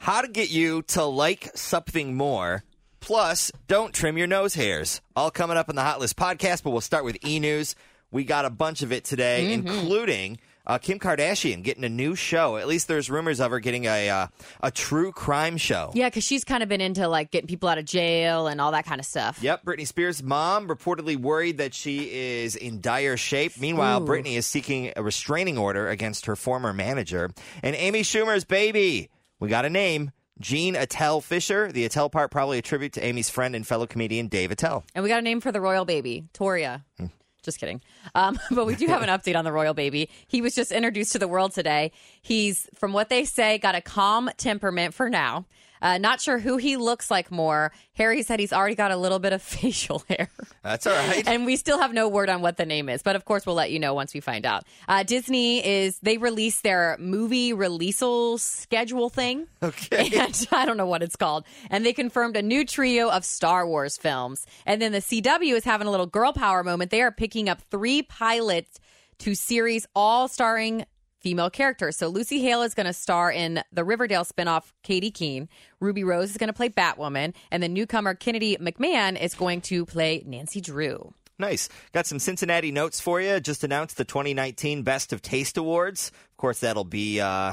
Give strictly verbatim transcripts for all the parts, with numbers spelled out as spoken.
how to get you to like something more, plus don't trim your nose hairs. All coming up on the Hot List podcast, but we'll start with E-News. We got a bunch of it today, mm-hmm. including uh, Kim Kardashian getting a new show. At least there's rumors of her getting a uh, a true crime show. Yeah, because she's kind of been into like getting people out of jail and all that kind of stuff. Yep, Britney Spears' mom reportedly worried that she is in dire shape. Meanwhile, Ooh. Britney is seeking a restraining order against her former manager. And Amy Schumer's baby, we got a name. Gene Attell Fisher, the Attell part probably a tribute to Amy's friend and fellow comedian Dave Attell. And we got a name for the royal baby, Toria. Mm. Just kidding. Um, but we do have an update on the royal baby. He was just introduced to the world today. He's, from what they say, got a calm temperament for now. Uh, not sure who he looks like more. Harry said he's already got a little bit of facial hair. That's all right. And we still have no word on what the name is. But, of course, we'll let you know once we find out. Uh, Disney is, they released their movie releasal schedule thing. Okay. And I don't know what it's called. And they confirmed a new trio of Star Wars films. And then the C W is having a little girl power moment. They are picking up three pilots to series, all starring female characters. So Lucy Hale is going to star in the Riverdale spinoff, Katie Keene. Ruby Rose is going to play Batwoman. And the newcomer, Kennedy McMahon, is going to play Nancy Drew. Nice. Got some Cincinnati notes for you. Just announced the twenty nineteen Best of Taste Awards. Of course, that'll be uh,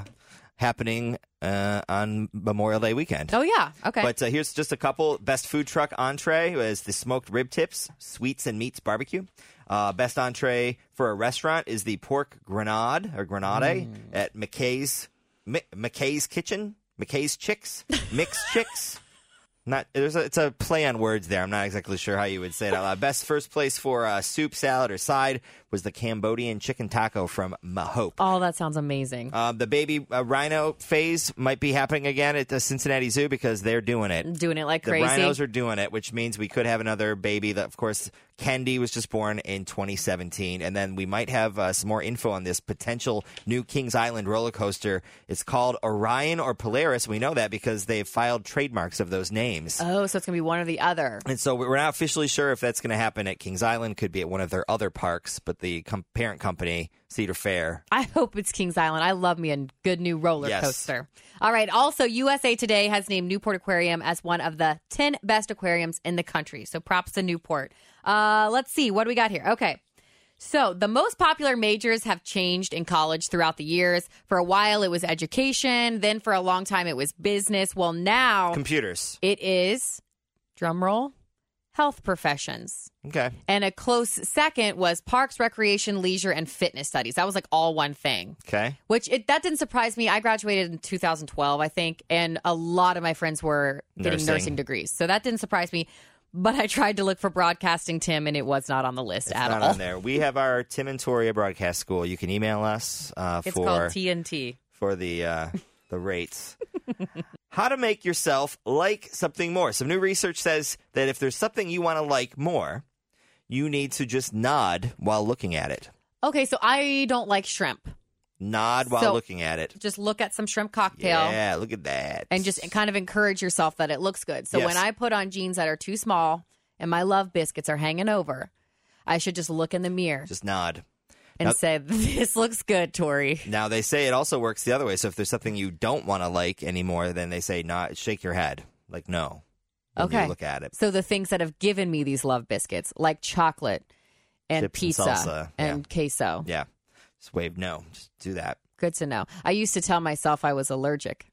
happening uh, on Memorial Day weekend. Oh, yeah. Okay. But uh, here's just a couple. Best Food Truck Entree is the Smoked Rib Tips, Sweets and Meats Barbecue. Uh, best entree for a restaurant is the pork grenade or grenade mm. at McKay's M- McKay's Kitchen, McKay's Chicks, Mixed Chicks. Not there's a, it's a play on words there. I'm not exactly sure how you would say it out loud. Best first place for a uh, soup, salad, or side was the Cambodian chicken taco from Mahope. Oh, that sounds amazing. Uh, the baby uh, rhino phase might be happening again at the Cincinnati Zoo because they're doing it. Doing it like the crazy. The rhinos are doing it, which means we could have another baby. That, of course, Kendi was just born in twenty seventeen. And then we might have uh, some more info on this potential new Kings Island roller coaster. It's called Orion or Polaris. We know that because they've filed trademarks of those names. Oh, so it's going to be one or the other. And so we're not officially sure if that's going to happen at Kings Island. Could be at one of their other parks, but the com- parent company, Cedar Fair. I hope it's Kings Island. I love me a good new roller yes. coaster. All right. Also, U S A Today has named Newport Aquarium as one of the ten best aquariums in the country. So props to Newport. Uh, let's see. What do we got here? Okay. So the most popular majors have changed in college throughout the years. For a while, it was education. Then for a long time, it was business. Well, now... computers. It is, drumroll, health professions. Okay. And a close second was parks, recreation, leisure, and fitness studies. That was like all one thing. Okay. Which, it, that didn't surprise me. I graduated in two thousand twelve, I think, and a lot of my friends were getting nursing, nursing degrees. So that didn't surprise me. But I tried to look for broadcasting, Tim, and it was not on the list it's at all. It's not on there. We have our Tim and Toria Broadcast School. You can email us uh, for... it's called T N T. For the, uh, the rates. How to make yourself like something more. Some new research says that if there's something you want to like more, you need to just nod while looking at it. Okay, so I don't like shrimp. Nod while so, looking at it. Just look at some shrimp cocktail. Yeah, look at that. And just kind of encourage yourself that it looks good. So yes. when I put on jeans that are too small and my love biscuits are hanging over, I should just look in the mirror. Just nod. And now, say, this looks good, Tori. Now, they say it also works the other way. So if there's something you don't want to like anymore, then they say, nod, shake your head. Like, no. Okay. You look at it. So the things that have given me these love biscuits, like chocolate and chips pizza and, and yeah. queso. Yeah. Just wave no. Just do that. Good to know. I used to tell myself I was allergic.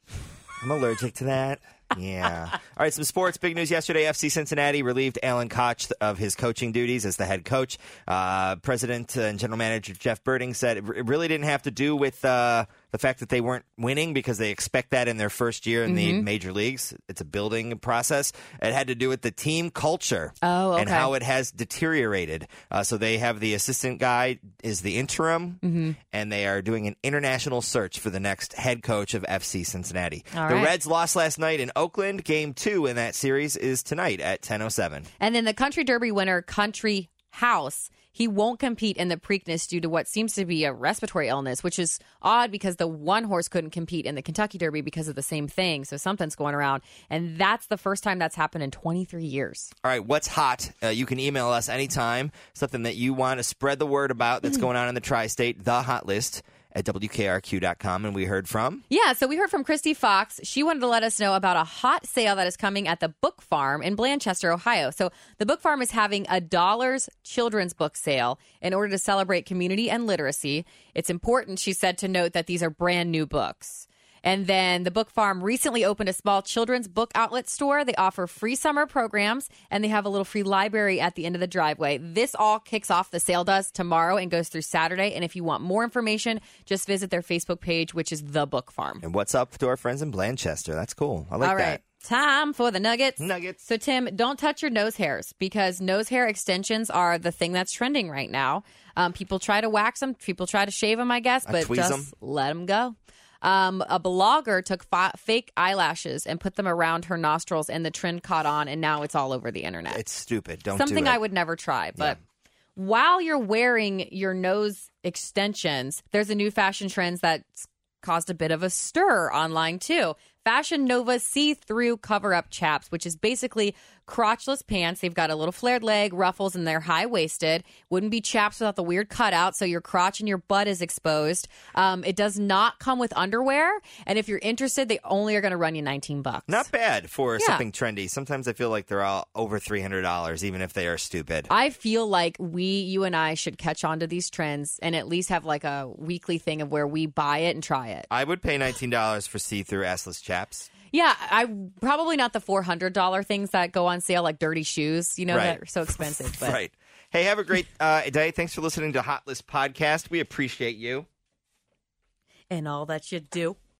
I'm allergic to that. Yeah. All right, some sports. Big news yesterday. F C Cincinnati relieved Alan Koch of his coaching duties as the head coach. Uh, President and General Manager Jeff Burding said it really didn't have to do with uh, the fact that they weren't winning because they expect that in their first year in mm-hmm. the major leagues. It's a building process. It had to do with the team culture oh, okay. and how it has deteriorated. Uh, so they have the assistant guy is the interim, mm-hmm. and they are doing an international search for the next head coach of F C Cincinnati. All the right. Reds lost last night in Oakland. Game two in that series is tonight at ten oh seven. And then the Country Derby winner, Country House, he won't compete in the Preakness due to what seems to be a respiratory illness, which is odd because the one horse couldn't compete in the Kentucky Derby because of the same thing. So something's going around. And that's the first time that's happened in twenty-three years. All right. What's hot? Uh, you can email us anytime. Something that you want to spread the word about that's going on in the tri-state, the hot list at W K R Q dot com, and we heard from? Yeah, so we heard from Christy Fox. She wanted to let us know about a hot sale that is coming at the Book Farm in Blanchester, Ohio. So the Book Farm is having a dollar's children's book sale in order to celebrate community and literacy. It's important, she said, to note that these are brand new books. And then the Book Farm recently opened a small children's book outlet store. They offer free summer programs, and they have a little free library at the end of the driveway. This all kicks off, the sale does, tomorrow and goes through Saturday. And if you want more information, just visit their Facebook page, which is The Book Farm. And what's up to our friends in Blanchester? That's cool. I like all right. that. Time for the nuggets. Nuggets. So, Tim, don't touch your nose hairs because nose hair extensions are the thing that's trending right now. Um, people try to wax them. People try to shave them, I guess, but I just them. let them go. Um, a blogger took fa- fake eyelashes and put them around her nostrils, and the trend caught on, and now it's all over the internet. It's stupid. Don't Something do Something I would never try. But yeah. while you're wearing your nose extensions, there's a new fashion trend that's caused a bit of a stir online, too. Fashion Nova see-through cover-up chaps, which is basically crotchless pants. They've got a little flared leg, ruffles, and they're high-waisted. Wouldn't be chaps without the weird cutout, so your crotch and your butt is exposed. Um, it does not come with underwear, and if you're interested, they only are going to run you nineteen bucks. Not bad for yeah. something trendy. Sometimes I feel like they're all over three hundred dollars, even if they are stupid. I feel like we, you and I, should catch on to these trends and at least have like a weekly thing of where we buy it and try it. I would pay nineteen dollars for see-through assless chaps. Apps. Yeah, I probably not the four hundred dollars things that go on sale, like dirty shoes, you know, right. that are so expensive. But. Right. Hey, have a great uh, day. Thanks for listening to Hot List Podcast. We appreciate you. And all that you do.